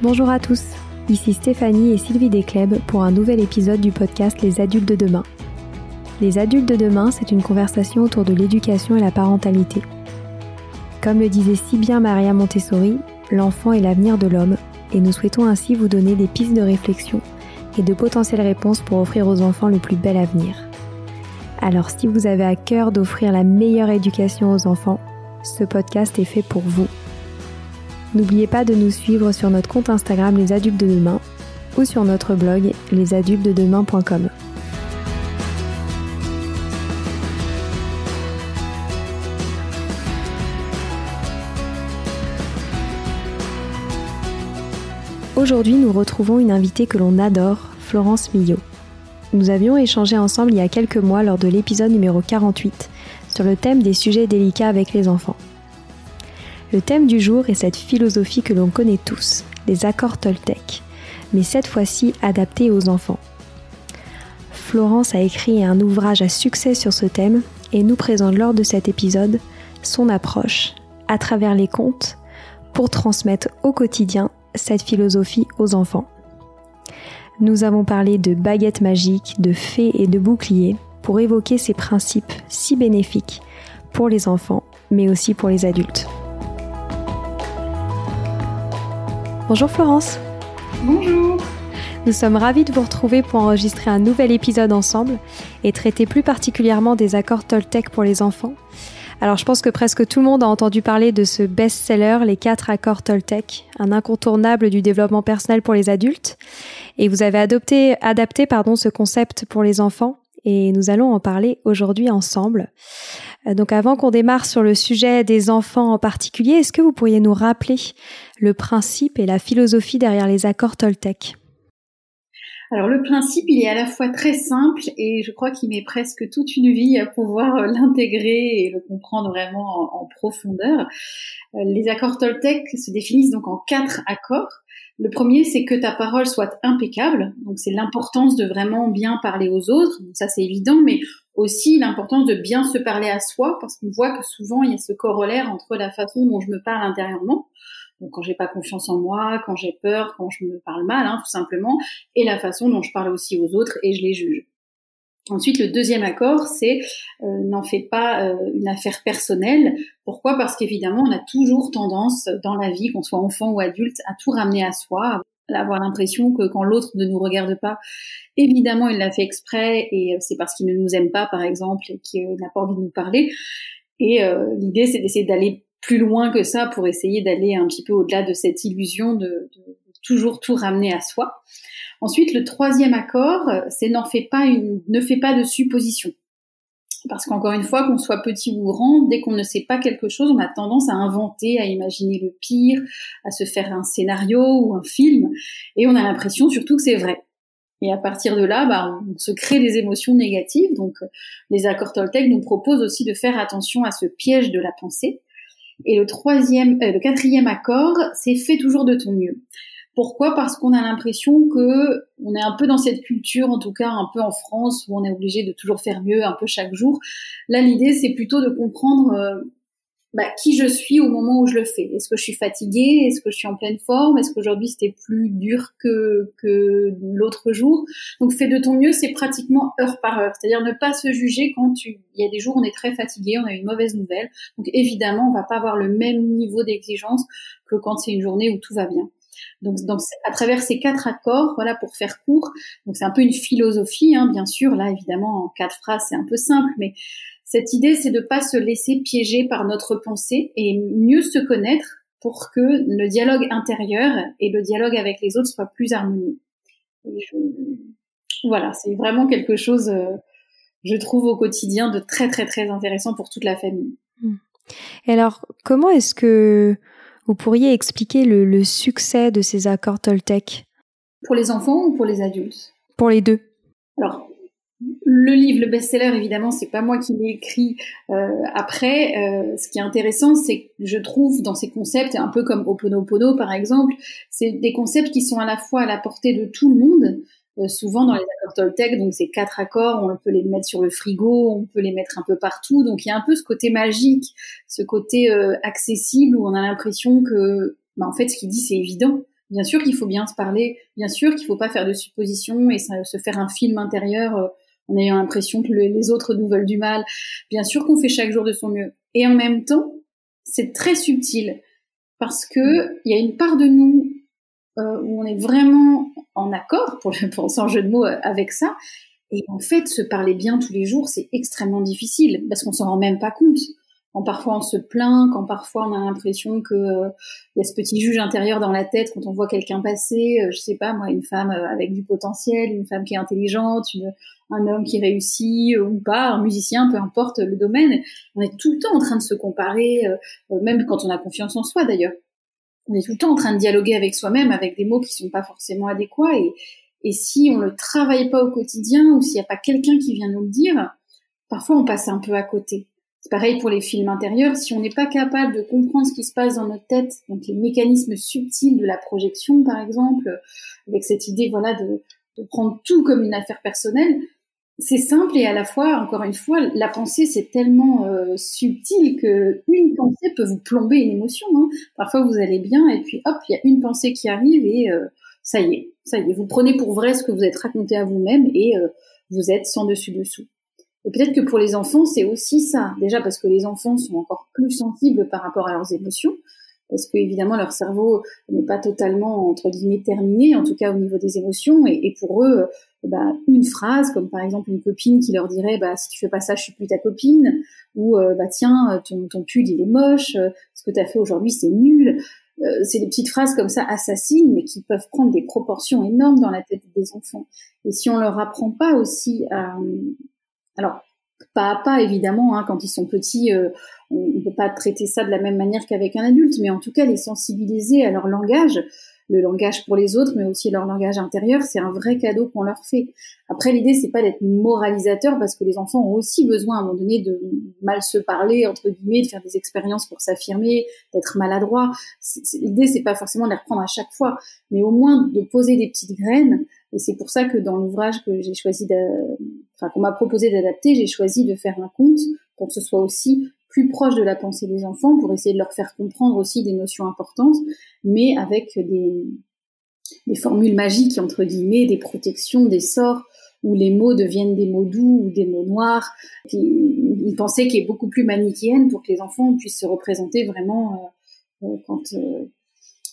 Bonjour à tous, ici Stéphanie et Sylvie Desclèbes pour un nouvel épisode du podcast Les adultes de demain. Les adultes de demain, c'est une conversation autour de l'éducation et la parentalité. Comme le disait si bien Maria Montessori, l'enfant est l'avenir de l'homme et nous souhaitons ainsi vous donner des pistes de réflexion et de potentielles réponses pour offrir aux enfants le plus bel avenir. Alors si vous avez à cœur d'offrir la meilleure éducation aux enfants, ce podcast est fait pour vous. N'oubliez pas de nous suivre sur notre compte Instagram Les adultes de demain ou sur notre blog lesadultesdedemain.com. Aujourd'hui, nous retrouvons une invitée que l'on adore, Florence Millot. Nous avions échangé ensemble il y a quelques mois lors de l'épisode numéro 48 sur le thème des sujets délicats avec les enfants. Le thème du jour est cette philosophie que l'on connaît tous, les accords Toltec, mais cette fois-ci adaptée aux enfants. Florence a écrit un ouvrage à succès sur ce thème et nous présente lors de cet épisode son approche, à travers les contes, pour transmettre au quotidien cette philosophie aux enfants. Nous avons parlé de baguettes magiques, de fées et de boucliers pour évoquer ces principes si bénéfiques pour les enfants, mais aussi pour les adultes. Bonjour Florence. Bonjour. Nous sommes ravis de vous retrouver pour enregistrer un nouvel épisode ensemble et traiter plus particulièrement des accords Toltec pour les enfants. Alors je pense que presque tout le monde a entendu parler de ce best-seller, Les quatre accords Toltec, un incontournable du développement personnel pour les adultes. Et vous avez adapté ce concept pour les enfants et nous allons en parler aujourd'hui ensemble. Donc avant qu'on démarre sur le sujet des enfants en particulier, est-ce que vous pourriez nous rappeler le principe et la philosophie derrière les accords Toltec ? Alors le principe, il est à la fois très simple et je crois qu'il met presque toute une vie à pouvoir l'intégrer et le comprendre vraiment en profondeur. Les accords Toltec se définissent donc en 4 accords. Le premier, c'est que ta parole soit impeccable. Donc c'est l'importance de vraiment bien parler aux autres. Donc, ça c'est évident, mais aussi l'importance de bien se parler à soi parce qu'on voit que souvent il y a ce corollaire entre la façon dont je me parle intérieurement. Donc quand j'ai pas confiance en moi, quand j'ai peur, quand je me parle mal, tout simplement, et la façon dont je parle aussi aux autres et je les juge. Ensuite, le deuxième accord, c'est n'en fais pas une affaire personnelle. Pourquoi ? Parce qu'évidemment, on a toujours tendance dans la vie, qu'on soit enfant ou adulte, à tout ramener à soi, à avoir l'impression que quand l'autre ne nous regarde pas, évidemment, il l'a fait exprès et c'est parce qu'il ne nous aime pas, par exemple, et qu'il n'a pas envie de nous parler. Et l'idée, c'est d'essayer d'aller plus loin que ça pour essayer d'aller un petit peu au-delà de cette illusion de toujours tout ramener à soi. Ensuite, le troisième accord, c'est ne fais pas de suppositions. Parce qu'encore une fois, qu'on soit petit ou grand, dès qu'on ne sait pas quelque chose, on a tendance à inventer, à imaginer le pire, à se faire un scénario ou un film, et on a l'impression surtout que c'est vrai. Et à partir de là, on se crée des émotions négatives. Donc, les accords Toltec nous proposent aussi de faire attention à ce piège de la pensée. Et le quatrième accord, c'est fais toujours de ton mieux. Pourquoi ? Parce qu'on a l'impression que on est un peu dans cette culture, en tout cas un peu en France, où on est obligé de toujours faire mieux, un peu chaque jour. Là, l'idée, c'est plutôt de comprendre qui je suis au moment où je le fais. Est-ce que je suis fatiguée ? Est-ce que je suis en pleine forme ? Est-ce qu'aujourd'hui, c'était plus dur que l'autre jour ? Donc, fais de ton mieux, c'est pratiquement heure par heure. C'est-à-dire ne pas se juger il y a des jours où on est très fatigué, on a une mauvaise nouvelle. Donc, évidemment, on va pas avoir le même niveau d'exigence que quand c'est une journée où tout va bien. Donc, à travers ces 4 accords, voilà, pour faire court, donc c'est un peu une philosophie, bien sûr, là, évidemment, en 4 phrases, c'est un peu simple, mais cette idée, c'est de pas se laisser piéger par notre pensée et mieux se connaître pour que le dialogue intérieur et le dialogue avec les autres soient plus harmonieux. Voilà, c'est vraiment quelque chose, je trouve, au quotidien de très, très, très intéressant pour toute la famille. Et alors, comment est-ce que vous pourriez expliquer le succès de ces accords Toltec ? Pour les enfants ou pour les adultes ? Pour les deux. Alors, le livre, le best-seller, évidemment, c'est pas moi qui l'ai écrit. Ce qui est intéressant, c'est que je trouve dans ces concepts, un peu comme Ho'oPonopono par exemple, c'est des concepts qui sont à la fois à la portée de tout le monde. Souvent dans les accords Toltec, donc ces 4 accords, on peut les mettre sur le frigo, on peut les mettre un peu partout, donc il y a un peu ce côté magique, ce côté accessible où on a l'impression que, en fait, ce qu'il dit c'est évident, Bien sûr qu'il faut bien se parler, bien sûr qu'il ne faut pas faire de suppositions et se faire un film intérieur en ayant l'impression que les autres nous veulent du mal. Bien sûr qu'on fait chaque jour de son mieux. Et en même temps, c'est très subtil parce qu'il y a une part de nous où on est vraiment en accord, sans jeu de mots, avec ça. Et en fait, se parler bien tous les jours, c'est extrêmement difficile parce qu'on ne s'en rend même pas compte. Quand parfois on se plaint, quand parfois on a l'impression que y a ce petit juge intérieur dans la tête quand on voit quelqu'un passer, je sais pas moi, une femme avec du potentiel, une femme qui est intelligente, un homme qui réussit ou pas, un musicien, peu importe le domaine, on est tout le temps en train de se comparer, même quand on a confiance en soi d'ailleurs. On est tout le temps en train de dialoguer avec soi-même, avec des mots qui sont pas forcément adéquats et si on le travaille pas au quotidien ou s'il y a pas quelqu'un qui vient nous le dire, parfois on passe un peu à côté. C'est pareil pour les films intérieurs, si on n'est pas capable de comprendre ce qui se passe dans notre tête, donc les mécanismes subtils de la projection par exemple, avec cette idée voilà de prendre tout comme une affaire personnelle, c'est simple et à la fois, encore une fois, la pensée c'est tellement subtil qu'une pensée peut vous plomber une émotion. Hein. Parfois vous allez bien et puis hop, il y a une pensée qui arrive et ça y est, vous prenez pour vrai ce que vous êtes raconté à vous-même et vous êtes sans dessus-dessous. Et peut-être que pour les enfants, c'est aussi ça. Déjà parce que les enfants sont encore plus sensibles par rapport à leurs émotions, parce que évidemment leur cerveau n'est pas totalement entre guillemets terminé, en tout cas au niveau des émotions. Et pour eux, une phrase comme par exemple une copine qui leur dirait si tu fais pas ça, je suis plus ta copine, ou tiens ton pull il est moche, ce que t'as fait aujourd'hui c'est nul. C'est des petites phrases comme ça assassines, mais qui peuvent prendre des proportions énormes dans la tête des enfants. Et si on leur apprend pas aussi Alors, pas à pas, évidemment, hein, quand ils sont petits, on ne peut pas traiter ça de la même manière qu'avec un adulte, mais en tout cas, les sensibiliser à leur langage, le langage pour les autres, mais aussi leur langage intérieur, c'est un vrai cadeau qu'on leur fait. Après, l'idée, c'est pas d'être moralisateur, parce que les enfants ont aussi besoin, à un moment donné, de mal se parler, entre guillemets, de faire des expériences pour s'affirmer, d'être maladroit. L'idée, c'est pas forcément de les reprendre à chaque fois, mais au moins de poser des petites graines. Et c'est pour ça que dans l'ouvrage que j'ai choisi, qu'on m'a proposé d'adapter, j'ai choisi de faire un conte pour que ce soit aussi plus proche de la pensée des enfants, pour essayer de leur faire comprendre aussi des notions importantes, mais avec des formules magiques, entre guillemets, des protections, des sorts, où les mots deviennent des mots doux ou des mots noirs, puis une pensée qui est beaucoup plus manichéenne pour que les enfants puissent se représenter vraiment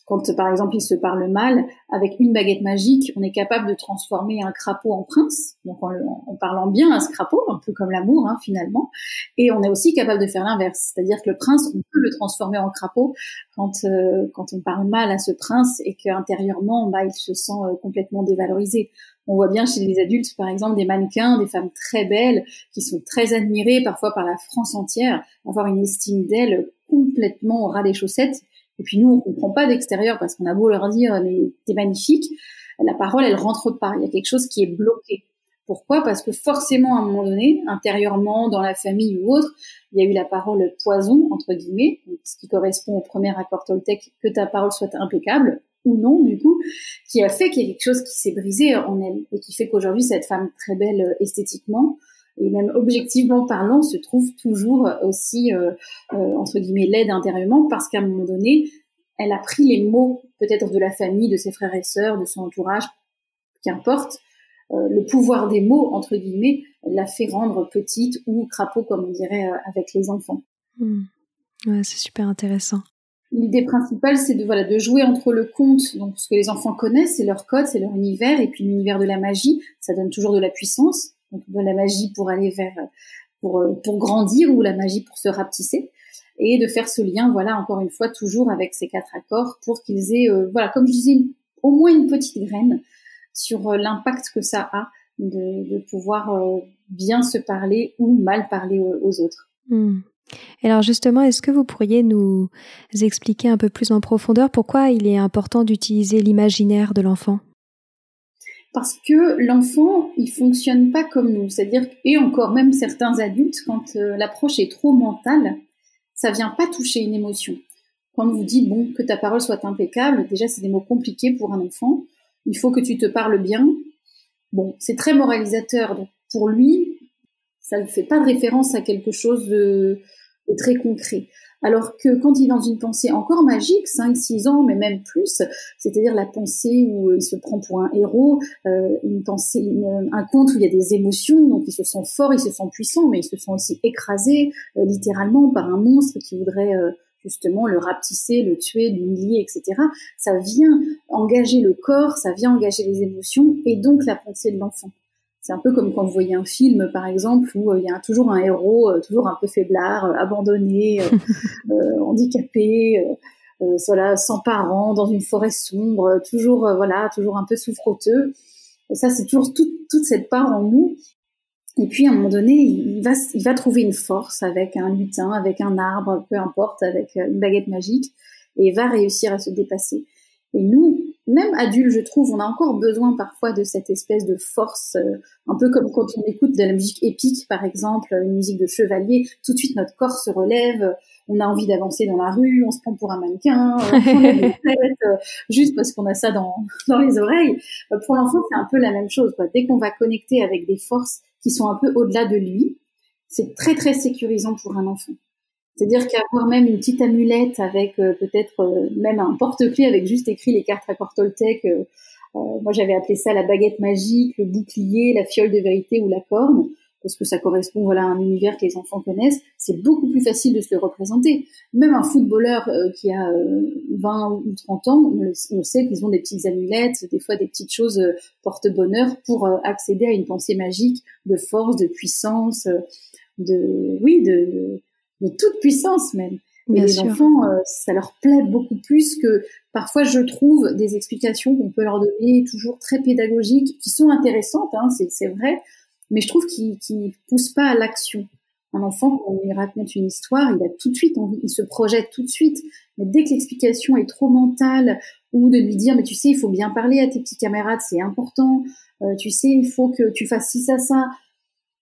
quand, par exemple, ils se parlent mal, avec une baguette magique, on est capable de transformer un crapaud en prince, donc en parlant bien à ce crapaud, un peu comme l'amour, hein, finalement. Et on est aussi capable de faire l'inverse, c'est-à-dire que le prince, on peut le transformer en crapaud quand on parle mal à ce prince et qu'intérieurement, il se sent complètement dévalorisé. On voit bien chez les adultes, par exemple, des mannequins, des femmes très belles, qui sont très admirées parfois par la France entière, avoir une estime d'elles complètement au ras des chaussettes. Et puis nous, on ne comprend pas d'extérieur parce qu'on a beau leur dire « mais t'es magnifique », la parole, elle rentre pas. Il y a quelque chose qui est bloqué. Pourquoi ? Parce que forcément, à un moment donné, intérieurement, dans la famille ou autre, il y a eu la parole « poison », entre guillemets, ce qui correspond au premier accord Toltec, que ta parole soit impeccable ou non, du coup, qui a fait qu'il y a quelque chose qui s'est brisé en elle et qui fait qu'aujourd'hui, cette femme très belle esthétiquement, et même objectivement parlant, se trouve toujours aussi, entre guillemets, laide intérieurement, parce qu'à un moment donné, elle a pris les mots, peut-être de la famille, de ses frères et sœurs, de son entourage, qu'importe, le pouvoir des mots, entre guillemets, l'a fait rendre petite ou crapaud, comme on dirait avec les enfants. Mmh. Ouais, c'est super intéressant. L'idée principale, c'est de jouer entre le conte, donc ce que les enfants connaissent, c'est leur code, c'est leur univers, et puis l'univers de la magie, ça donne toujours de la puissance, donc de la magie pour aller pour grandir ou la magie pour se rapetisser, et de faire ce lien, encore une fois, toujours avec ces quatre accords pour qu'ils aient, comme je disais, au moins une petite graine sur l'impact que ça a de pouvoir bien se parler ou mal parler aux autres. Mmh. Alors justement, est-ce que vous pourriez nous expliquer un peu plus en profondeur pourquoi il est important d'utiliser l'imaginaire de l'enfant ? Parce que l'enfant, il fonctionne pas comme nous. C'est-à-dire, et encore même certains adultes, quand l'approche est trop mentale, ça vient pas toucher une émotion. Quand vous dites, que ta parole soit impeccable, déjà, c'est des mots compliqués pour un enfant. Il faut que tu te parles bien. C'est très moralisateur. Donc, pour lui, ça ne fait pas référence à quelque chose de très concret. Alors que quand il est dans une pensée encore magique, 5-6 ans, mais même plus, c'est-à-dire la pensée où il se prend pour un héros, une pensée, un conte où il y a des émotions, donc il se sent fort, il se sent puissant, mais il se sent aussi écrasé littéralement par un monstre qui voudrait justement le rapetisser, le tuer, l'humilier, etc. Ça vient engager le corps, ça vient engager les émotions et donc la pensée de l'enfant. C'est un peu comme quand vous voyez un film, par exemple, où il y a toujours un héros, toujours un peu faiblard, abandonné, handicapé, sans parents, dans une forêt sombre, toujours un peu souffroteux. Ça, c'est toujours toute cette part en nous. Et puis, à un moment donné, il va trouver une force avec un lutin, avec un arbre, peu importe, avec une baguette magique, et va réussir à se dépasser. Et nous, même adultes, je trouve, on a encore besoin parfois de cette espèce de force, un peu comme quand on écoute de la musique épique, par exemple, une musique de chevalier, tout de suite notre corps se relève, on a envie d'avancer dans la rue, on se prend pour un mannequin, on prend des têtes, juste parce qu'on a ça dans les oreilles. Pour l'enfant, c'est un peu la même chose, quoi. Dès qu'on va connecter avec des forces qui sont un peu au-delà de lui, c'est très très sécurisant pour un enfant. C'est-à-dire qu'avoir même une petite amulette avec peut-être même un porte-clés avec juste écrit les quatre accords Toltec, moi j'avais appelé ça la baguette magique, le bouclier, la fiole de vérité ou la corne, parce que ça correspond à un univers que les enfants connaissent, c'est beaucoup plus facile de se le représenter. Même un footballeur qui a 20 ou 30 ans, on sait qu'ils ont des petites amulettes, des fois des petites choses porte-bonheur pour accéder à une pensée magique de force, de puissance, de toute puissance même. Mais les enfants, ça leur plaît beaucoup plus que parfois je trouve des explications qu'on peut leur donner toujours très pédagogiques, qui sont intéressantes, c'est vrai, mais je trouve qu'ils poussent pas à l'action. Un enfant, quand on lui raconte une histoire, il a tout de suite envie, il se projette tout de suite. Mais dès que l'explication est trop mentale, ou de lui dire, mais tu sais, il faut bien parler à tes petits camarades, c'est important, tu sais, il faut que tu fasses ci, ça, ça.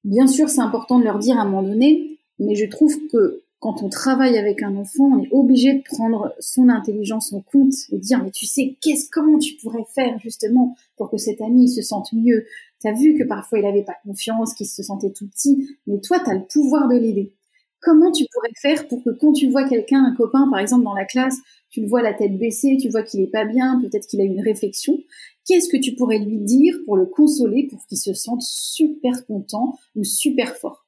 Bien sûr, c'est important de leur dire à un moment donné, mais je trouve que quand on travaille avec un enfant, on est obligé de prendre son intelligence en compte et dire « Mais tu sais, comment tu pourrais faire justement pour que cet ami se sente mieux ? T'as vu que parfois il n'avait pas confiance, qu'il se sentait tout petit, mais toi, t'as le pouvoir de l'aider. Comment tu pourrais faire pour que quand tu vois quelqu'un, un copain par exemple dans la classe, tu le vois la tête baissée, tu vois qu'il n'est pas bien, peut-être qu'il a une réflexion, qu'est-ce que tu pourrais lui dire pour le consoler, pour qu'il se sente super content ou super fort ?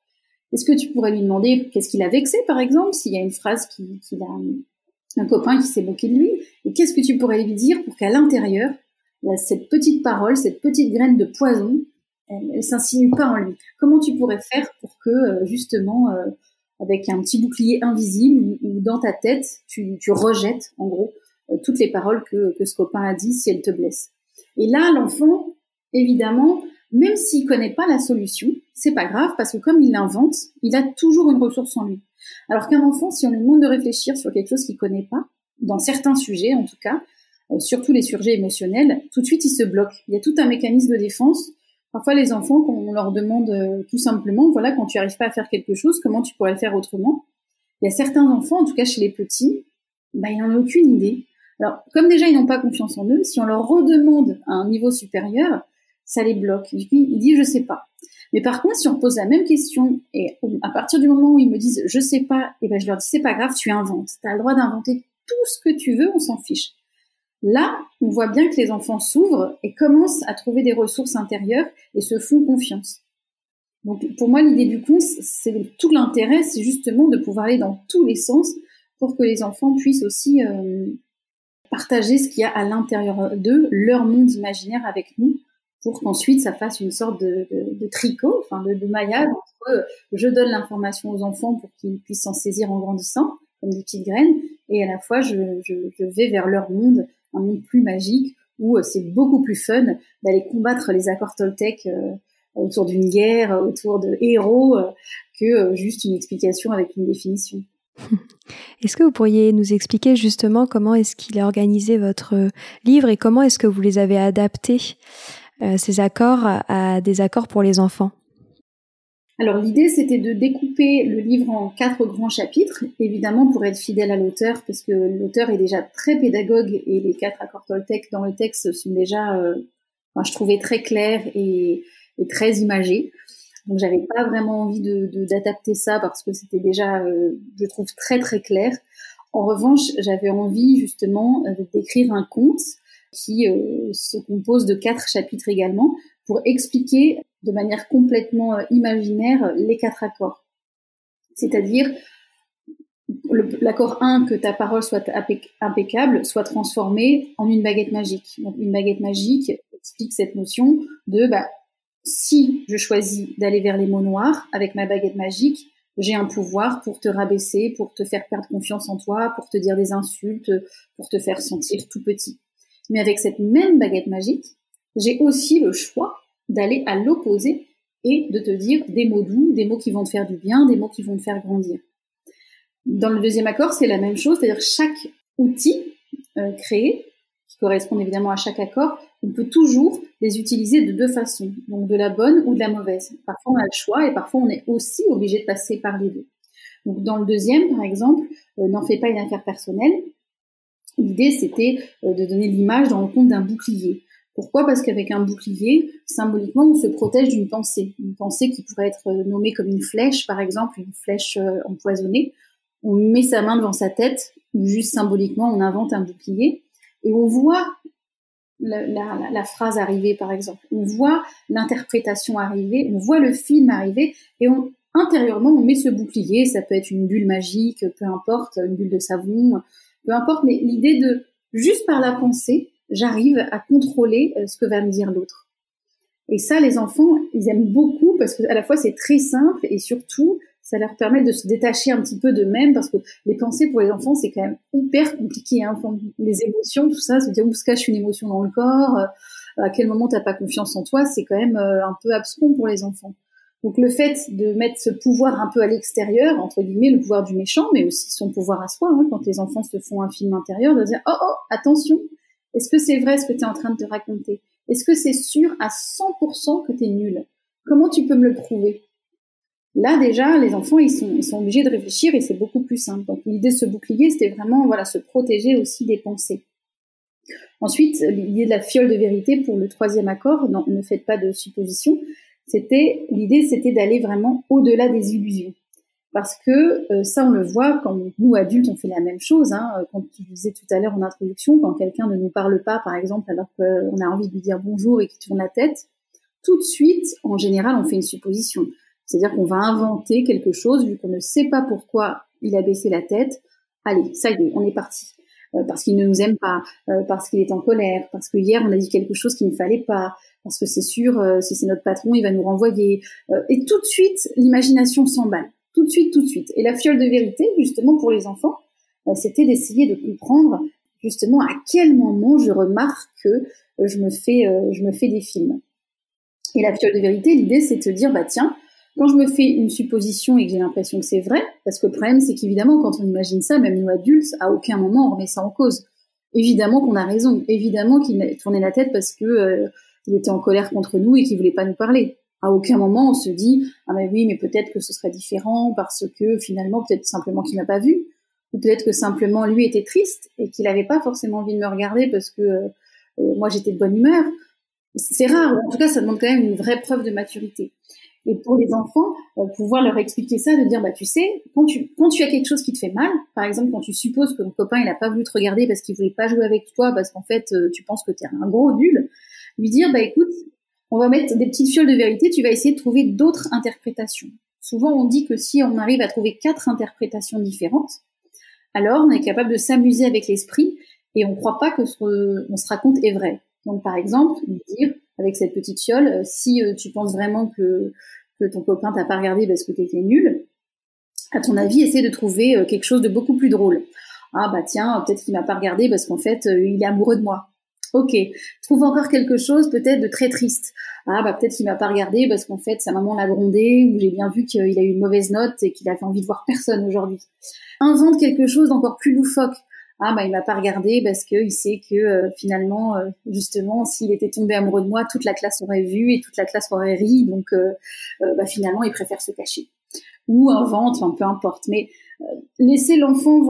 Est-ce que tu pourrais lui demander qu'est-ce qu'il a vexé, par exemple, s'il y a une phrase qu'il a un copain qui s'est moqué de lui, et qu'est-ce que tu pourrais lui dire pour qu'à l'intérieur, là, cette petite parole, cette petite graine de poison, elle ne s'insinue pas en lui. Comment tu pourrais faire pour que, justement, avec un petit bouclier invisible, ou dans ta tête, tu rejettes, en gros, toutes les paroles que ce copain a dit si elles te blessent. Et là, l'enfant, évidemment, même s'il connaît pas la solution, c'est pas grave parce que comme il l'invente, il a toujours une ressource en lui. Alors qu'un enfant, si on lui demande de réfléchir sur quelque chose qu'il connaît pas, dans certains sujets en tout cas, surtout les sujets émotionnels, tout de suite il se bloque. Il y a tout un mécanisme de défense. Parfois les enfants, quand on leur demande tout simplement, voilà, quand tu arrives pas à faire quelque chose, comment tu pourrais le faire autrement ? Il y a certains enfants, en tout cas chez les petits, ils n'en ont aucune idée. Alors comme déjà ils n'ont pas confiance en eux, si on leur redemande à un niveau supérieur, ça les bloque. Il dit « je sais pas ». Mais par contre, si on pose la même question, et à partir du moment où ils me disent « je sais pas », eh ben je leur dis « c'est pas grave, tu inventes. Tu as le droit d'inventer tout ce que tu veux, on s'en fiche ». Là, on voit bien que les enfants s'ouvrent et commencent à trouver des ressources intérieures et se font confiance. Donc pour moi, l'idée du conte, c'est tout l'intérêt, c'est justement de pouvoir aller dans tous les sens pour que les enfants puissent aussi partager ce qu'il y a à l'intérieur d'eux, leur monde imaginaire avec nous, pour qu'ensuite ça fasse une sorte de tricot, de maillage entre je donne l'information aux enfants pour qu'ils puissent s'en saisir en grandissant, comme des petites graines, et à la fois je vais vers leur monde, un monde plus magique, où c'est beaucoup plus fun d'aller combattre les accords Toltec autour d'une guerre, autour de héros, que juste une explication avec une définition. Est-ce que vous pourriez nous expliquer justement comment est-ce qu'il a organisé votre livre et comment est-ce que vous les avez adaptés, ces accords, à des accords pour les enfants? Alors l'idée, c'était de découper le livre en 4 grands chapitres, évidemment pour être fidèle à l'auteur, parce que l'auteur est déjà très pédagogue et les 4 accords Toltec dans le texte sont déjà, je trouvais très clairs et très imagés. Donc j'avais pas vraiment envie d'adapter ça parce que c'était déjà, je trouve, très très clair. En revanche, j'avais envie justement d'écrire un conte qui se compose de 4 chapitres également pour expliquer de manière complètement imaginaire les 4 accords. C'est-à-dire l'accord 1, que ta parole soit impeccable, soit transformée en une baguette magique. Donc une baguette magique explique cette notion de si je choisis d'aller vers les mots noirs avec ma baguette magique, j'ai un pouvoir pour te rabaisser, pour te faire perdre confiance en toi, pour te dire des insultes, pour te faire sentir tout petit. Mais avec cette même baguette magique, j'ai aussi le choix d'aller à l'opposé et de te dire des mots doux, des mots qui vont te faire du bien, des mots qui vont te faire grandir. Dans le 2e accord, c'est la même chose, c'est-à-dire chaque outil créé, qui correspond évidemment à chaque accord, on peut toujours les utiliser de 2 façons, donc de la bonne ou de la mauvaise. Parfois on a le choix et parfois on est aussi obligé de passer par les 2. Donc dans le 2e, par exemple, n'en fais pas une affaire personnelle. L'idée, c'était de donner l'image dans le conte d'un bouclier. Pourquoi ? Parce qu'avec un bouclier, symboliquement, on se protège d'une pensée. Une pensée qui pourrait être nommée comme une flèche, par exemple, une flèche empoisonnée. On met sa main devant sa tête, ou juste symboliquement, on invente un bouclier, et on voit la phrase arriver, par exemple. On voit l'interprétation arriver, on voit le film arriver, et intérieurement, on met ce bouclier. Ça peut être une bulle magique, peu importe, une bulle de savon, peu importe, mais l'idée de, juste par la pensée, j'arrive à contrôler ce que va me dire l'autre. Et ça, les enfants, ils aiment beaucoup parce qu'à la fois, c'est très simple et surtout, ça leur permet de se détacher un petit peu d'eux-mêmes parce que les pensées pour les enfants, c'est quand même hyper compliqué. Hein. Les émotions, tout ça, se dire où se cache une émotion dans le corps, à quel moment t'as pas confiance en toi, c'est quand même un peu abscon pour les enfants. Donc le fait de mettre ce pouvoir un peu à l'extérieur, entre guillemets, le pouvoir du méchant, mais aussi son pouvoir à soi, hein, quand les enfants se font un film intérieur, de dire « Oh, attention, est-ce que c'est vrai ce que tu es en train de te raconter ? Est-ce que c'est sûr à 100% que tu es nul ? Comment tu peux me le prouver ?» Là déjà, les enfants, ils sont obligés de réfléchir et c'est beaucoup plus simple. Donc l'idée de ce bouclier, c'était vraiment se protéger aussi des pensées. Ensuite, l'idée de la fiole de vérité pour le 3e accord, non, ne faites pas de suppositions. L'idée, c'était d'aller vraiment au-delà des illusions. Parce que ça, on le voit quand nous, adultes, on fait la même chose. Hein, quand tu disais tout à l'heure en introduction, quand quelqu'un ne nous parle pas, par exemple, alors qu'on a envie de lui dire bonjour et qu'il tourne la tête, tout de suite, en général, on fait une supposition. C'est-à-dire qu'on va inventer quelque chose, vu qu'on ne sait pas pourquoi il a baissé la tête. Allez, ça y est, on est parti. Parce qu'il ne nous aime pas, parce qu'il est en colère, parce que hier, on a dit quelque chose qu'il ne fallait pas, parce que c'est sûr, si c'est notre patron, il va nous renvoyer. Et tout de suite, l'imagination s'emballe. Tout de suite. Et la fiole de vérité, justement, pour les enfants, c'était d'essayer de comprendre, justement, à quel moment je remarque que je me fais des films. Et la fiole de vérité, l'idée, c'est de se dire, tiens, quand je me fais une supposition et que j'ai l'impression que c'est vrai, parce que le problème, c'est qu'évidemment, quand on imagine ça, même nous adultes, à aucun moment, on remet ça en cause. Évidemment qu'on a raison. Évidemment qu'il a tourné la tête parce que il était en colère contre nous et qu'il voulait pas nous parler. À aucun moment, on se dit « Ah ben oui, mais peut-être que ce serait différent parce que finalement, peut-être simplement qu'il m'a pas vu. » Ou peut-être que simplement, lui était triste et qu'il avait pas forcément envie de me regarder parce que moi, j'étais de bonne humeur. C'est rare. En tout cas, ça demande quand même une vraie preuve de maturité. Et pour les enfants, pouvoir leur expliquer ça, de dire, tu sais, quand tu as quelque chose qui te fait mal, par exemple, quand tu supposes que ton copain, il a pas voulu te regarder parce qu'il voulait pas jouer avec toi, parce qu'en fait, tu penses que t'es un gros nul, lui dire, écoute, on va mettre des petites fioles de vérité, tu vas essayer de trouver d'autres interprétations. Souvent, on dit que si on arrive à trouver 4 interprétations différentes, alors on est capable de s'amuser avec l'esprit et on croit pas que ce qu'on se raconte est vrai. Donc, par exemple, lui dire, avec cette petite fiole, si tu penses vraiment que ton copain t'a pas regardé parce que t'étais nul, à ton avis, essaie de trouver quelque chose de beaucoup plus drôle. Ah tiens, peut-être qu'il m'a pas regardé parce qu'en fait, il est amoureux de moi. Ok, trouve encore quelque chose peut-être de très triste. Ah peut-être qu'il m'a pas regardé parce qu'en fait, sa maman l'a grondé ou j'ai bien vu qu'il a eu une mauvaise note et qu'il avait envie de voir personne aujourd'hui. Invente quelque chose d'encore plus loufoque. Ah il m'a pas regardé parce que il sait que finalement justement s'il était tombé amoureux de moi toute la classe aurait vu et toute la classe aurait ri donc finalement il préfère se cacher ou invente, peu importe, mais laisser l'enfant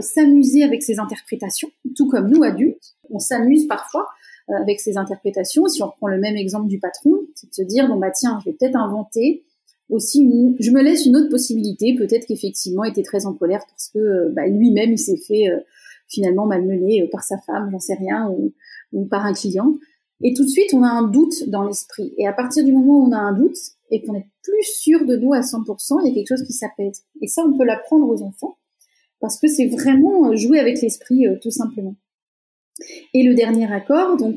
s'amuser avec ses interprétations, tout comme nous adultes on s'amuse parfois avec ses interprétations. Si on reprend le même exemple du patron, c'est de se dire tiens, je vais peut-être inventer aussi, je me laisse une autre possibilité. Peut-être qu'effectivement, il était très en colère parce que lui-même, il s'est fait finalement malmener par sa femme, j'en sais rien, ou par un client. Et tout de suite, on a un doute dans l'esprit. Et à partir du moment où on a un doute et qu'on est plus sûr de nous à 100%, il y a quelque chose qui s'appelle. Et ça, on peut l'apprendre aux enfants parce que c'est vraiment jouer avec l'esprit, tout simplement. Et le dernier accord, donc,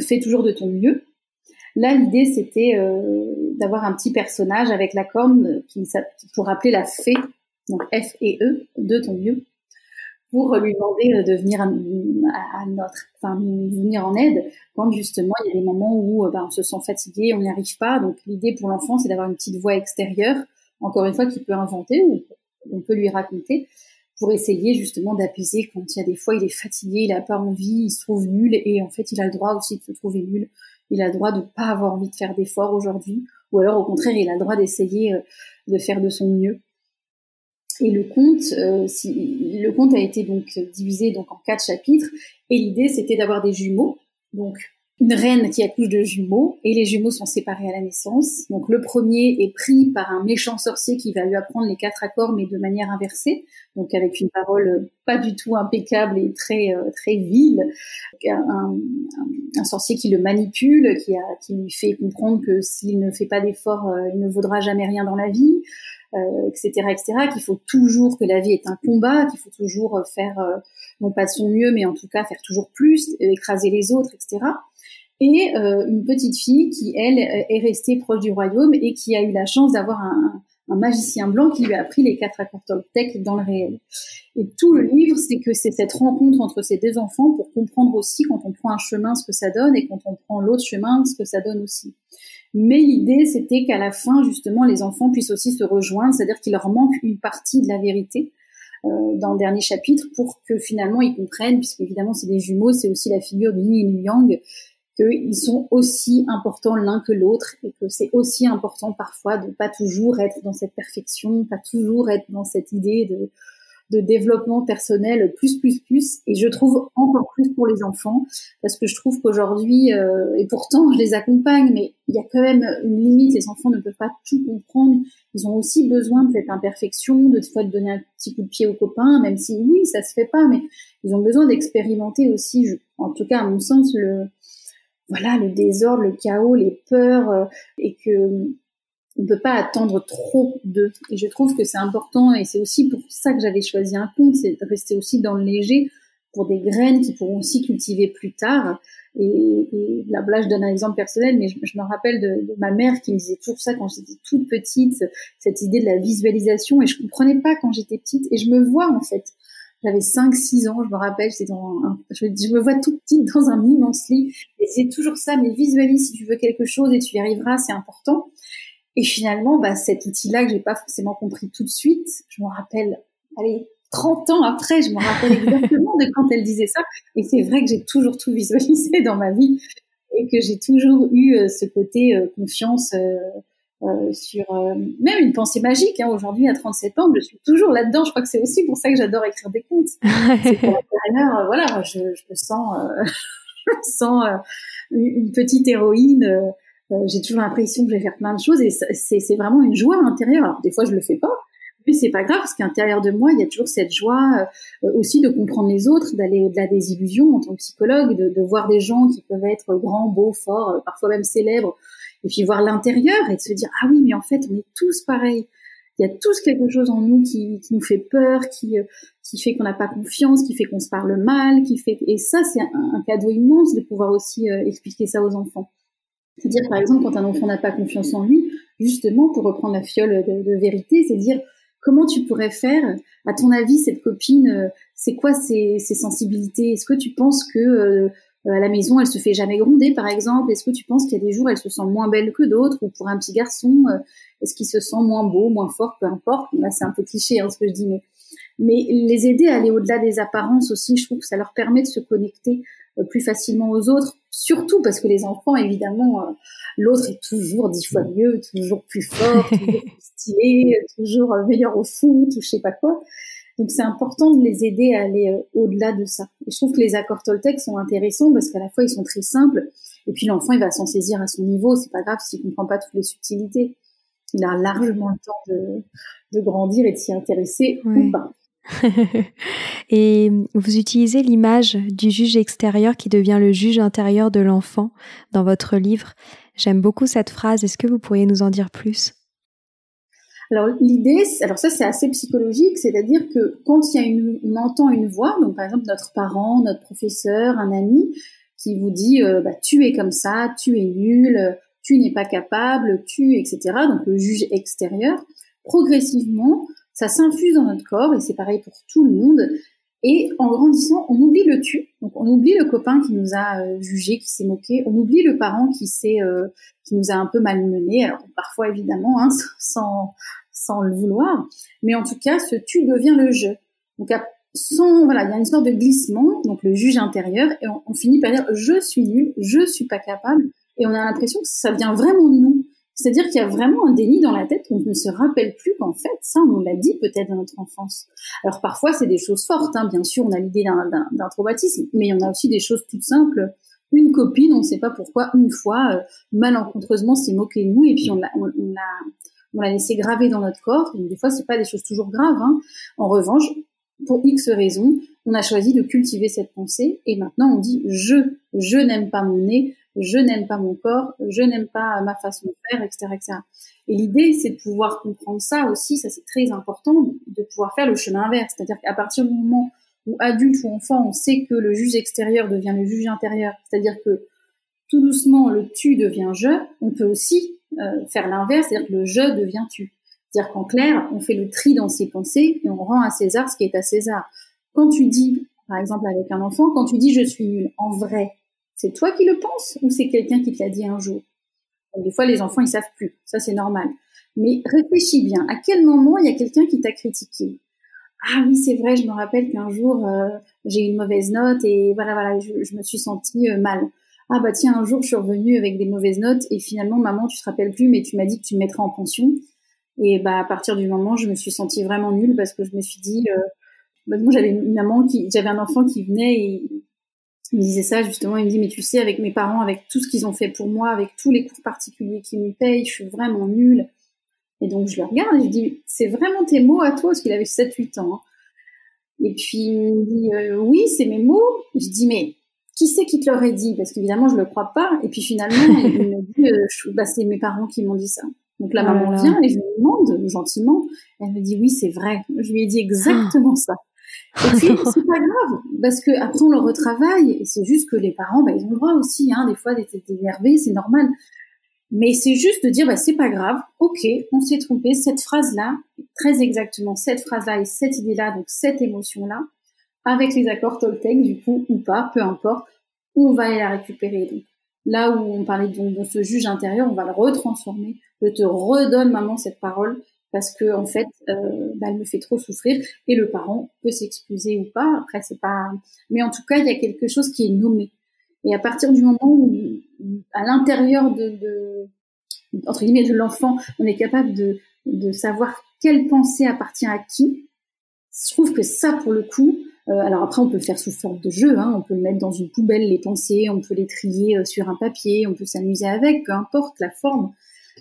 fais toujours de ton mieux. Là, l'idée, c'était d'avoir un petit personnage avec la corne pour appeler la fée, donc F et E, de ton mieux, pour lui demander de venir venir en aide quand justement il y a des moments où on se sent fatigué, on n'y arrive pas. Donc l'idée pour l'enfant, c'est d'avoir une petite voix extérieure, encore une fois, qu'il peut inventer ou on peut lui raconter, pour essayer justement d'apaiser quand il y a des fois il est fatigué, il n'a pas envie, il se trouve nul, et en fait il a le droit aussi de se trouver nul. Il a le droit de ne pas avoir envie de faire d'efforts aujourd'hui, ou alors au contraire, il a le droit d'essayer de faire de son mieux. Et le conte a été donc divisé donc en 4 chapitres, et l'idée c'était d'avoir des jumeaux, donc une reine qui accouche de jumeaux, et les jumeaux sont séparés à la naissance. Donc le premier est pris par un méchant sorcier qui va lui apprendre les 4 accords, mais de manière inversée, donc avec une parole pas du tout impeccable et très très vile. Un sorcier qui le manipule, qui lui fait comprendre que s'il ne fait pas d'efforts, il ne vaudra jamais rien dans la vie, etc., etc., qu'il faut toujours, que la vie est un combat, qu'il faut toujours faire, non pas de son mieux, mais en tout cas faire toujours plus, écraser les autres, etc. Et une petite fille qui, elle, est restée proche du royaume et qui a eu la chance d'avoir un magicien blanc qui lui a appris les 4 accords Toltec dans le réel. Et tout le livre, c'est cette rencontre entre ces 2 enfants pour comprendre aussi quand on prend un chemin ce que ça donne et quand on prend l'autre chemin ce que ça donne aussi. Mais l'idée, c'était qu'à la fin, justement, les enfants puissent aussi se rejoindre, c'est-à-dire qu'il leur manque une partie de la vérité dans le dernier chapitre pour que finalement ils comprennent, puisque évidemment c'est des jumeaux, c'est aussi la figure de Yin et Yang, qu'ils sont aussi importants l'un que l'autre et que c'est aussi important parfois de pas toujours être dans cette perfection, pas toujours être dans cette idée de développement personnel plus, et je trouve encore plus pour les enfants, parce que je trouve qu'aujourd'hui, et pourtant je les accompagne, mais il y a quand même une limite, les enfants ne peuvent pas tout comprendre, ils ont aussi besoin de cette imperfection, de fois de donner un petit coup de pied aux copains, même si oui, ça se fait pas, mais ils ont besoin d'expérimenter aussi, en tout cas à mon sens, le désordre, le chaos, les peurs, et que on ne peut pas attendre trop d'eux. Et je trouve que c'est important, et c'est aussi pour ça que j'avais choisi un conte, c'est de rester aussi dans le léger pour des graines qui pourront aussi cultiver plus tard. Et là, je donne un exemple personnel, mais je me rappelle de ma mère qui me disait toujours ça quand j'étais toute petite, cette idée de la visualisation, et je comprenais pas quand j'étais petite, et je me vois en fait. J'avais 5-6 ans, je me rappelle, je me vois toute petite dans un immense lit, et c'est toujours ça, mais visualise si tu veux quelque chose et tu y arriveras, c'est important. Et finalement, cet outil-là que j'ai pas forcément compris tout de suite, je m'en rappelle, 30 ans après, je me rappelle exactement de quand elle disait ça. Et c'est vrai que j'ai toujours tout visualisé dans ma vie et que j'ai toujours eu ce côté confiance sur même une pensée magique. Hein, aujourd'hui, à 37 ans, je suis toujours là-dedans. Je crois que c'est aussi pour ça que j'adore écrire des contes. C'est pour l'intérieur, je me sens une petite héroïne. J'ai toujours l'impression que je vais faire plein de choses et c'est vraiment une joie à l'intérieur. Alors, des fois, je le fais pas, mais c'est pas grave parce qu'à l'intérieur de moi, il y a toujours cette joie aussi de comprendre les autres, d'aller au-delà des illusions en tant que psychologue, de voir des gens qui peuvent être grands, beaux, forts, parfois même célèbres, et puis voir l'intérieur et de se dire « Ah oui, mais en fait, on est tous pareils. » Il y a tous quelque chose en nous qui nous fait peur, qui fait qu'on n'a pas confiance, qui fait qu'on se parle mal, et ça, c'est un cadeau immense de pouvoir aussi expliquer ça aux enfants. C'est-à-dire, par exemple, quand un enfant n'a pas confiance en lui, justement, pour reprendre la fiole de vérité, c'est dire, comment tu pourrais faire, à ton avis, cette copine, c'est quoi ses sensibilités? Est-ce que tu penses que à la maison, elle se fait jamais gronder, par exemple? Est-ce que tu penses qu'il y a des jours, elle se sent moins belle que d'autres? Ou pour un petit garçon, est-ce qu'il se sent moins beau, moins fort, peu importe? Là, c'est un peu cliché, ce que je dis, mais les aider à aller au-delà des apparences aussi, je trouve que ça leur permet de se connecter plus facilement aux autres, surtout parce que les enfants, évidemment, l'autre est toujours 10 fois mieux, toujours plus fort, toujours plus stylé, toujours meilleur au foot, ou je sais pas quoi. Donc c'est important de les aider à aller au-delà de ça. Et je trouve que les accords Toltec sont intéressants parce qu'à la fois ils sont très simples, et puis l'enfant il va s'en saisir à son niveau, c'est pas grave s'il comprend pas toutes les subtilités. Il a largement le temps de grandir et de s'y intéresser ou pas. Et vous utilisez l'image du juge extérieur qui devient le juge intérieur de l'enfant dans votre livre. J'aime beaucoup cette phrase. Est-ce que vous pourriez nous en dire plus ? Alors l'idée, ça c'est assez psychologique, c'est-à-dire que quand il y a on entend une voix, donc par exemple notre parent, notre professeur, un ami qui vous dit tu es comme ça, tu es nul, tu n'es pas capable, etc. Donc le juge extérieur, progressivement, ça s'infuse dans notre corps et c'est pareil pour tout le monde. Et en grandissant, on oublie le tu. Donc on oublie le copain qui nous a jugé, qui s'est moqué. On oublie le parent qui nous a un peu malmené. Alors parfois évidemment, sans le vouloir. Mais en tout cas, ce tu devient le je. Donc il y a une sorte de glissement. Donc le juge intérieur et on finit par dire je suis nul, je suis pas capable. Et on a l'impression que ça vient vraiment de nous. C'est-à-dire qu'il y a vraiment un déni dans la tête, on ne se rappelle plus qu'en fait, ça, on l'a dit peut-être dans notre enfance. Alors parfois, c'est des choses fortes, hein. Bien sûr, on a l'idée d'un traumatisme, mais il y en a aussi des choses toutes simples. Une copine, on ne sait pas pourquoi, une fois, malencontreusement, s'est moquée de nous, et puis on l'a laissé graver dans notre corps. Donc, des fois, c'est pas des choses toujours graves, hein. En revanche, pour X raisons, on a choisi de cultiver cette pensée, et maintenant, on dit « je n'aime pas mon nez », je n'aime pas mon corps, je n'aime pas ma façon de faire, etc., etc. Et l'idée, c'est de pouvoir comprendre ça aussi, ça c'est très important, de pouvoir faire le chemin inverse. C'est-à-dire qu'à partir du moment où adulte ou enfant, on sait que le juge extérieur devient le juge intérieur, c'est-à-dire que tout doucement, le tu devient je, on peut aussi faire l'inverse, c'est-à-dire que le je devient tu. C'est-à-dire qu'en clair, on fait le tri dans ses pensées et on rend à César ce qui est à César. Quand tu dis, par exemple avec un enfant, quand tu dis « je suis nul », en vrai, c'est toi qui le penses ou c'est quelqu'un qui te l'a dit un jour ? Des fois, les enfants, ils savent plus. Ça, c'est normal. Mais réfléchis bien. À quel moment il y a quelqu'un qui t'a critiqué ? Ah oui, c'est vrai, je me rappelle qu'un jour, j'ai eu une mauvaise note et voilà, je me suis sentie mal. Ah bah tiens, un jour, je suis revenue avec des mauvaises notes et finalement, maman, tu te rappelles plus, mais tu m'as dit que tu me mettrais en pension. Et bah, à partir du moment, je me suis sentie vraiment nulle parce que je me suis dit... moi, j'avais un enfant qui venait et... Il me disait ça, justement, il me dit, mais tu sais, avec mes parents, avec tout ce qu'ils ont fait pour moi, avec tous les cours particuliers qu'ils me payent, je suis vraiment nulle. Et donc, je le regarde et je lui dis, c'est vraiment tes mots à toi, parce qu'il avait 7-8 ans. Hein. Et puis, il me dit, oui, c'est mes mots. Je dis, mais qui c'est qui te l'aurait dit ? Parce qu'évidemment, je ne le crois pas. Et puis, finalement, il me dit, c'est mes parents qui m'ont dit ça. Donc, la maman vient et je lui demande, gentiment, elle me dit, oui, c'est vrai. Je lui ai dit exactement ça. Et puis, c'est pas grave, parce que après on le retravaille, et c'est juste que les parents, ils ont le droit aussi, hein, des fois, d'être énervés, c'est normal. Mais c'est juste de dire, c'est pas grave, ok, on s'est trompé, cette phrase-là, très exactement, cette phrase-là et cette idée-là, donc cette émotion-là, avec les accords Toltec, du coup, ou pas, peu importe, on va aller la récupérer. Donc, là où on parlait de ce juge intérieur, on va le retransformer. Je te redonne, maman, cette parole. Parce que en fait, elle me fait trop souffrir et le parent peut s'excuser ou pas. Après, c'est pas. Mais en tout cas, il y a quelque chose qui est nommé. Et à partir du moment où, à l'intérieur entre guillemets, de l'enfant, on est capable de savoir quelle pensée appartient à qui. Je trouve que ça, pour le coup. Alors après, on peut le faire sous forme de jeu. Hein, on peut le mettre dans une poubelle les pensées, on peut les trier sur un papier, on peut s'amuser avec, peu importe la forme.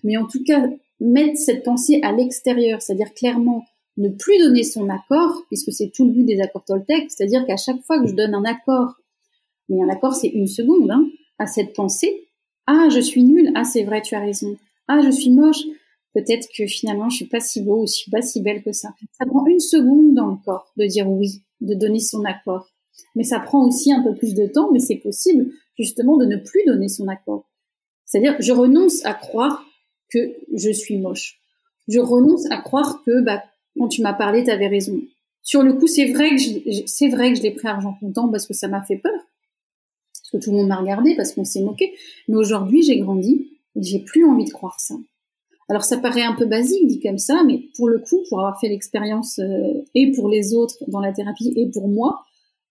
Mais en tout cas. Mettre cette pensée à l'extérieur, c'est-à-dire clairement ne plus donner son accord, puisque c'est tout le but des accords Toltec, c'est-à-dire qu'à chaque fois que je donne un accord, mais un accord c'est une seconde, hein, à cette pensée, ah je suis nulle, ah c'est vrai tu as raison, ah je suis moche, peut-être que finalement je suis pas si beau ou je suis pas si belle que ça. Ça prend une seconde dans le corps de dire oui, de donner son accord, mais ça prend aussi un peu plus de temps, mais c'est possible justement de ne plus donner son accord, c'est-à-dire je renonce à croire que je suis moche. Je renonce à croire que quand tu m'as parlé, tu avais raison. Sur le coup, c'est vrai que je l'ai pris argent comptant parce que ça m'a fait peur. Parce que tout le monde m'a regardé, parce qu'on s'est moqué. Mais aujourd'hui, j'ai grandi et j'ai plus envie de croire ça. Alors, ça paraît un peu basique dit comme ça, mais pour le coup, pour avoir fait l'expérience et pour les autres dans la thérapie et pour moi,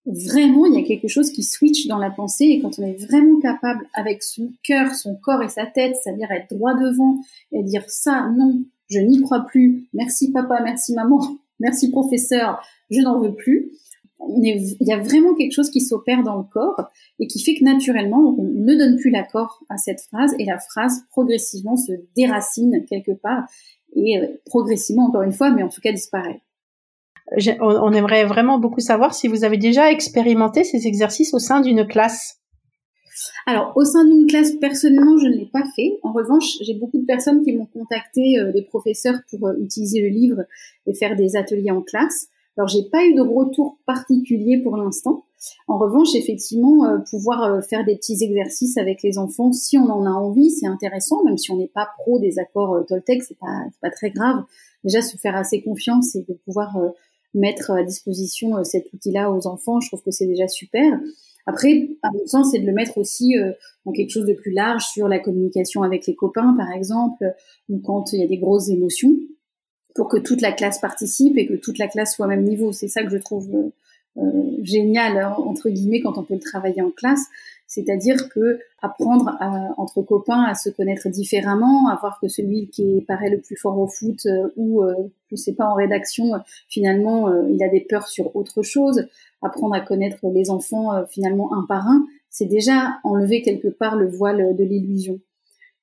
vraiment, il y a quelque chose qui switch dans la pensée et quand on est vraiment capable avec son cœur, son corps et sa tête, c'est-à-dire être droit devant et dire ça, non, je n'y crois plus, merci papa, merci maman, merci professeur, je n'en veux plus. il y a vraiment quelque chose qui s'opère dans le corps et qui fait que naturellement, on ne donne plus l'accord à cette phrase et la phrase progressivement se déracine quelque part et progressivement, encore une fois, mais en tout cas disparaît. On aimerait vraiment beaucoup savoir si vous avez déjà expérimenté ces exercices au sein d'une classe. Alors, au sein d'une classe, personnellement, je ne l'ai pas fait. En revanche, j'ai beaucoup de personnes qui m'ont contacté, des professeurs, pour utiliser le livre et faire des ateliers en classe. Alors, j'ai pas eu de retour particulier pour l'instant. En revanche, effectivement, pouvoir faire des petits exercices avec les enfants, si on en a envie, c'est intéressant, même si on n'est pas pro des accords Toltec, c'est pas très grave. Déjà, se faire assez confiance et de pouvoir mettre à disposition cet outil-là aux enfants, je trouve que c'est déjà super. Après, à mon sens, c'est de le mettre aussi dans quelque chose de plus large sur la communication avec les copains, par exemple, ou quand il y a des grosses émotions, pour que toute la classe participe et que toute la classe soit au même niveau. C'est ça que je trouve génial, entre guillemets, quand on peut le travailler en classe. C'est-à-dire que apprendre entre copains à se connaître différemment, à voir que celui qui paraît le plus fort au foot ou, je sais pas, en rédaction, finalement, il a des peurs sur autre chose. Apprendre à connaître les enfants, finalement, un par un, c'est déjà enlever quelque part le voile de l'illusion.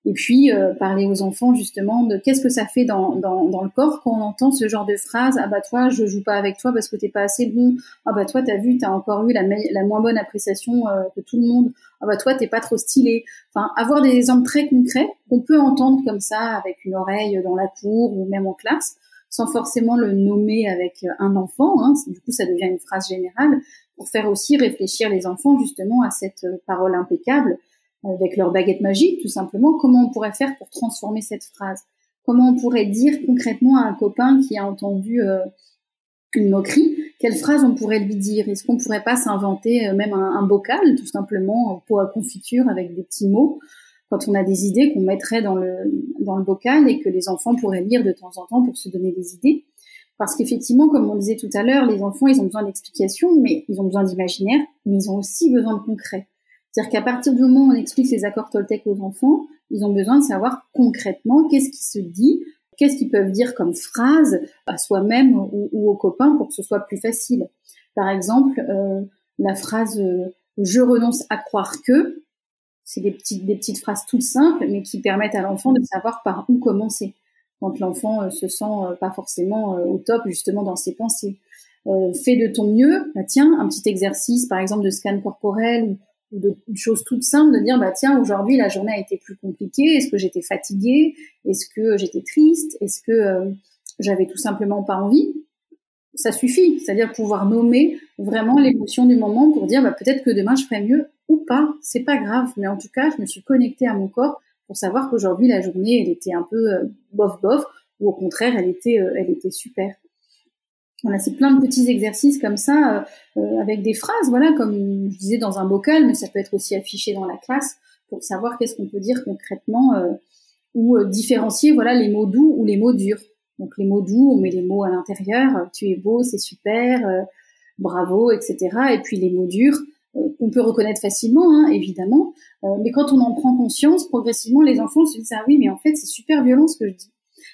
Et puis, parler aux enfants, justement, de qu'est-ce que ça fait dans le corps quand on entend ce genre de phrase. Ah bah toi, je joue pas avec toi parce que t'es pas assez bon. Ah bah toi, t'as vu, t'as encore eu la moins bonne appréciation de tout le monde. Ah bah toi, t'es pas trop stylé. Enfin, avoir des exemples très concrets qu'on peut entendre comme ça avec une oreille dans la cour ou même en classe, sans forcément le nommer avec un enfant, hein. Du coup, ça devient une phrase générale pour faire aussi réfléchir les enfants, justement, à cette parole impeccable avec leur baguette magique, tout simplement. Comment on pourrait faire pour transformer cette phrase? Comment on pourrait dire concrètement à un copain qui a entendu une moquerie, quelle phrase on pourrait lui dire? Est-ce qu'on pourrait pas s'inventer même un bocal, tout simplement, un pot à confiture avec des petits mots, quand on a des idées qu'on mettrait dans le bocal et que les enfants pourraient lire de temps en temps pour se donner des idées? Parce qu'effectivement, comme on disait tout à l'heure, les enfants, ils ont besoin d'explications, mais ils ont besoin d'imaginaire, mais ils ont aussi besoin de concret. C'est-à-dire qu'à partir du moment où on explique les accords Toltec aux enfants, ils ont besoin de savoir concrètement qu'est-ce qui se dit, qu'est-ce qu'ils peuvent dire comme phrase à soi-même ou aux copains pour que ce soit plus facile. Par exemple, la phrase « je renonce à croire que », c'est des petites phrases toutes simples, mais qui permettent à l'enfant de savoir par où commencer, quand l'enfant se sent pas forcément au top, justement, dans ses pensées. Fais de ton mieux, bah, tiens, un petit exercice, par exemple, de scan corporel, de choses toutes simples, de dire bah tiens, aujourd'hui la journée a été plus compliquée, est-ce que j'étais fatiguée, est-ce que j'étais triste, est-ce que j'avais tout simplement pas envie. Ça suffit, c'est-à-dire pouvoir nommer vraiment l'émotion du moment pour dire bah peut-être que demain je ferai mieux ou pas, c'est pas grave, mais en tout cas je me suis connectée à mon corps pour savoir qu'aujourd'hui la journée elle était un peu bof bof, ou au contraire elle était super. On a ces plein de petits exercices comme ça, avec des phrases, voilà, comme je disais, dans un bocal, mais ça peut être aussi affiché dans la classe pour savoir qu'est-ce qu'on peut dire concrètement, ou différencier, voilà, les mots doux ou les mots durs. Donc les mots doux, on met les mots à l'intérieur, tu es beau, c'est super, bravo, etc. Et puis les mots durs, on peut reconnaître facilement, hein, évidemment, mais quand on en prend conscience, progressivement, les enfants se disent « Ah oui, mais en fait, c'est super violent ce que je dis ».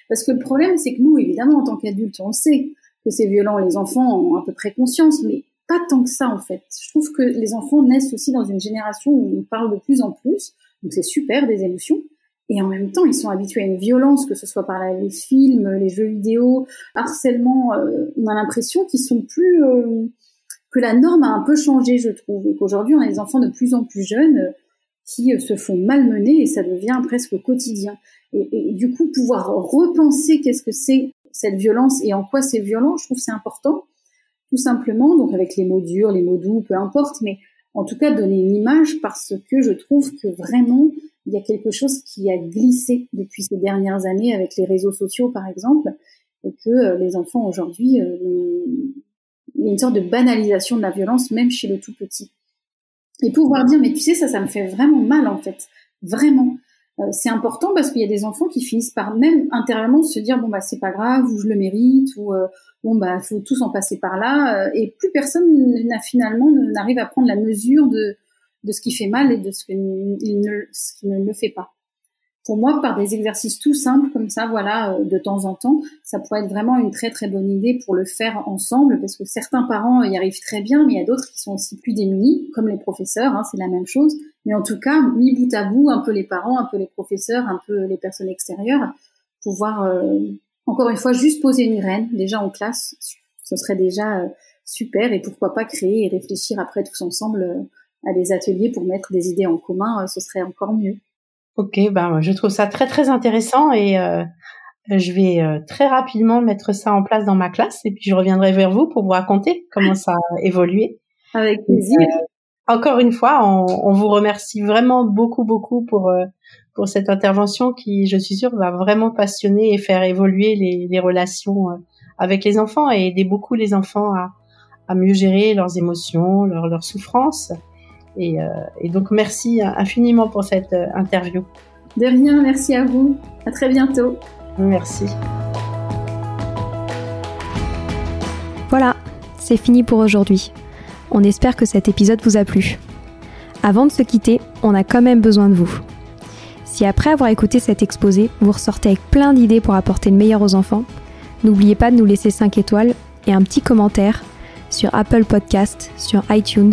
Parce que le problème, c'est que nous, évidemment, en tant qu'adultes, on le sait, que c'est violent, les enfants ont à peu près conscience, mais pas tant que ça en fait. Je trouve que les enfants naissent aussi dans une génération où on parle de plus en plus, donc c'est super des émotions, et en même temps ils sont habitués à une violence, que ce soit par les films, les jeux vidéo, harcèlement, on a l'impression qu'ils sont plus... que la norme a un peu changé, je trouve, et qu'aujourd'hui on a des enfants de plus en plus jeunes qui se font malmener et ça devient presque quotidien. Et du coup pouvoir repenser qu'est-ce que c'est cette violence et en quoi c'est violent, je trouve que c'est important, tout simplement, donc avec les mots durs, les mots doux, peu importe, mais en tout cas donner une image, parce que je trouve que vraiment, il y a quelque chose qui a glissé depuis ces dernières années avec les réseaux sociaux, par exemple, et que les enfants aujourd'hui, il y a une sorte de banalisation de la violence, même chez le tout petit. Et pouvoir dire, mais tu sais, ça me fait vraiment mal, en fait, vraiment. C'est important parce qu'il y a des enfants qui finissent par même intérieurement se dire bon bah c'est pas grave, ou je le mérite, ou bon bah faut tous en passer par là, et plus personne n'arrive à prendre la mesure de ce qui fait mal et de ce qui ne le fait pas. pour moi, par des exercices tout simples comme ça, voilà, de temps en temps, ça pourrait être vraiment une très très bonne idée pour le faire ensemble, parce que certains parents y arrivent très bien, mais il y a d'autres qui sont aussi plus démunis, comme les professeurs, hein, c'est la même chose. Mais en tout cas, mis bout à bout, un peu les parents, un peu les professeurs, un peu les personnes extérieures, pouvoir, encore une fois, juste poser une graine, déjà en classe, ce serait déjà super, et pourquoi pas créer et réfléchir après tous ensemble à des ateliers pour mettre des idées en commun, ce serait encore mieux. Ok, ben je trouve ça très très intéressant et je vais très rapidement mettre ça en place dans ma classe et puis je reviendrai vers vous pour vous raconter comment ça a évolué. Avec plaisir. Encore une fois, on vous remercie vraiment beaucoup pour cette intervention qui, je suis sûre, va vraiment passionner et faire évoluer les relations avec les enfants et aider beaucoup les enfants à mieux gérer leurs émotions, leurs souffrances. Et donc, merci infiniment pour cette interview. De rien, merci à vous. À très bientôt. Merci. Voilà, c'est fini pour aujourd'hui. On espère que cet épisode vous a plu. Avant de se quitter, on a quand même besoin de vous. Si après avoir écouté cet exposé, vous ressortez avec plein d'idées pour apporter le meilleur aux enfants, n'oubliez pas de nous laisser 5 étoiles et un petit commentaire sur Apple Podcasts, sur iTunes,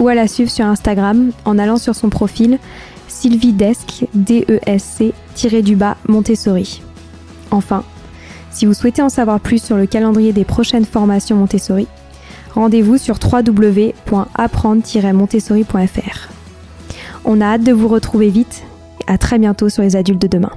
ou à la suivre sur Instagram en allant sur son profil Sylvie Desclèbes, Montessori. Enfin, si vous souhaitez en savoir plus sur le calendrier des prochaines formations Montessori, rendez-vous sur www.apprendre-montessori.fr. On a hâte de vous retrouver vite et à très bientôt sur Les adultes de demain.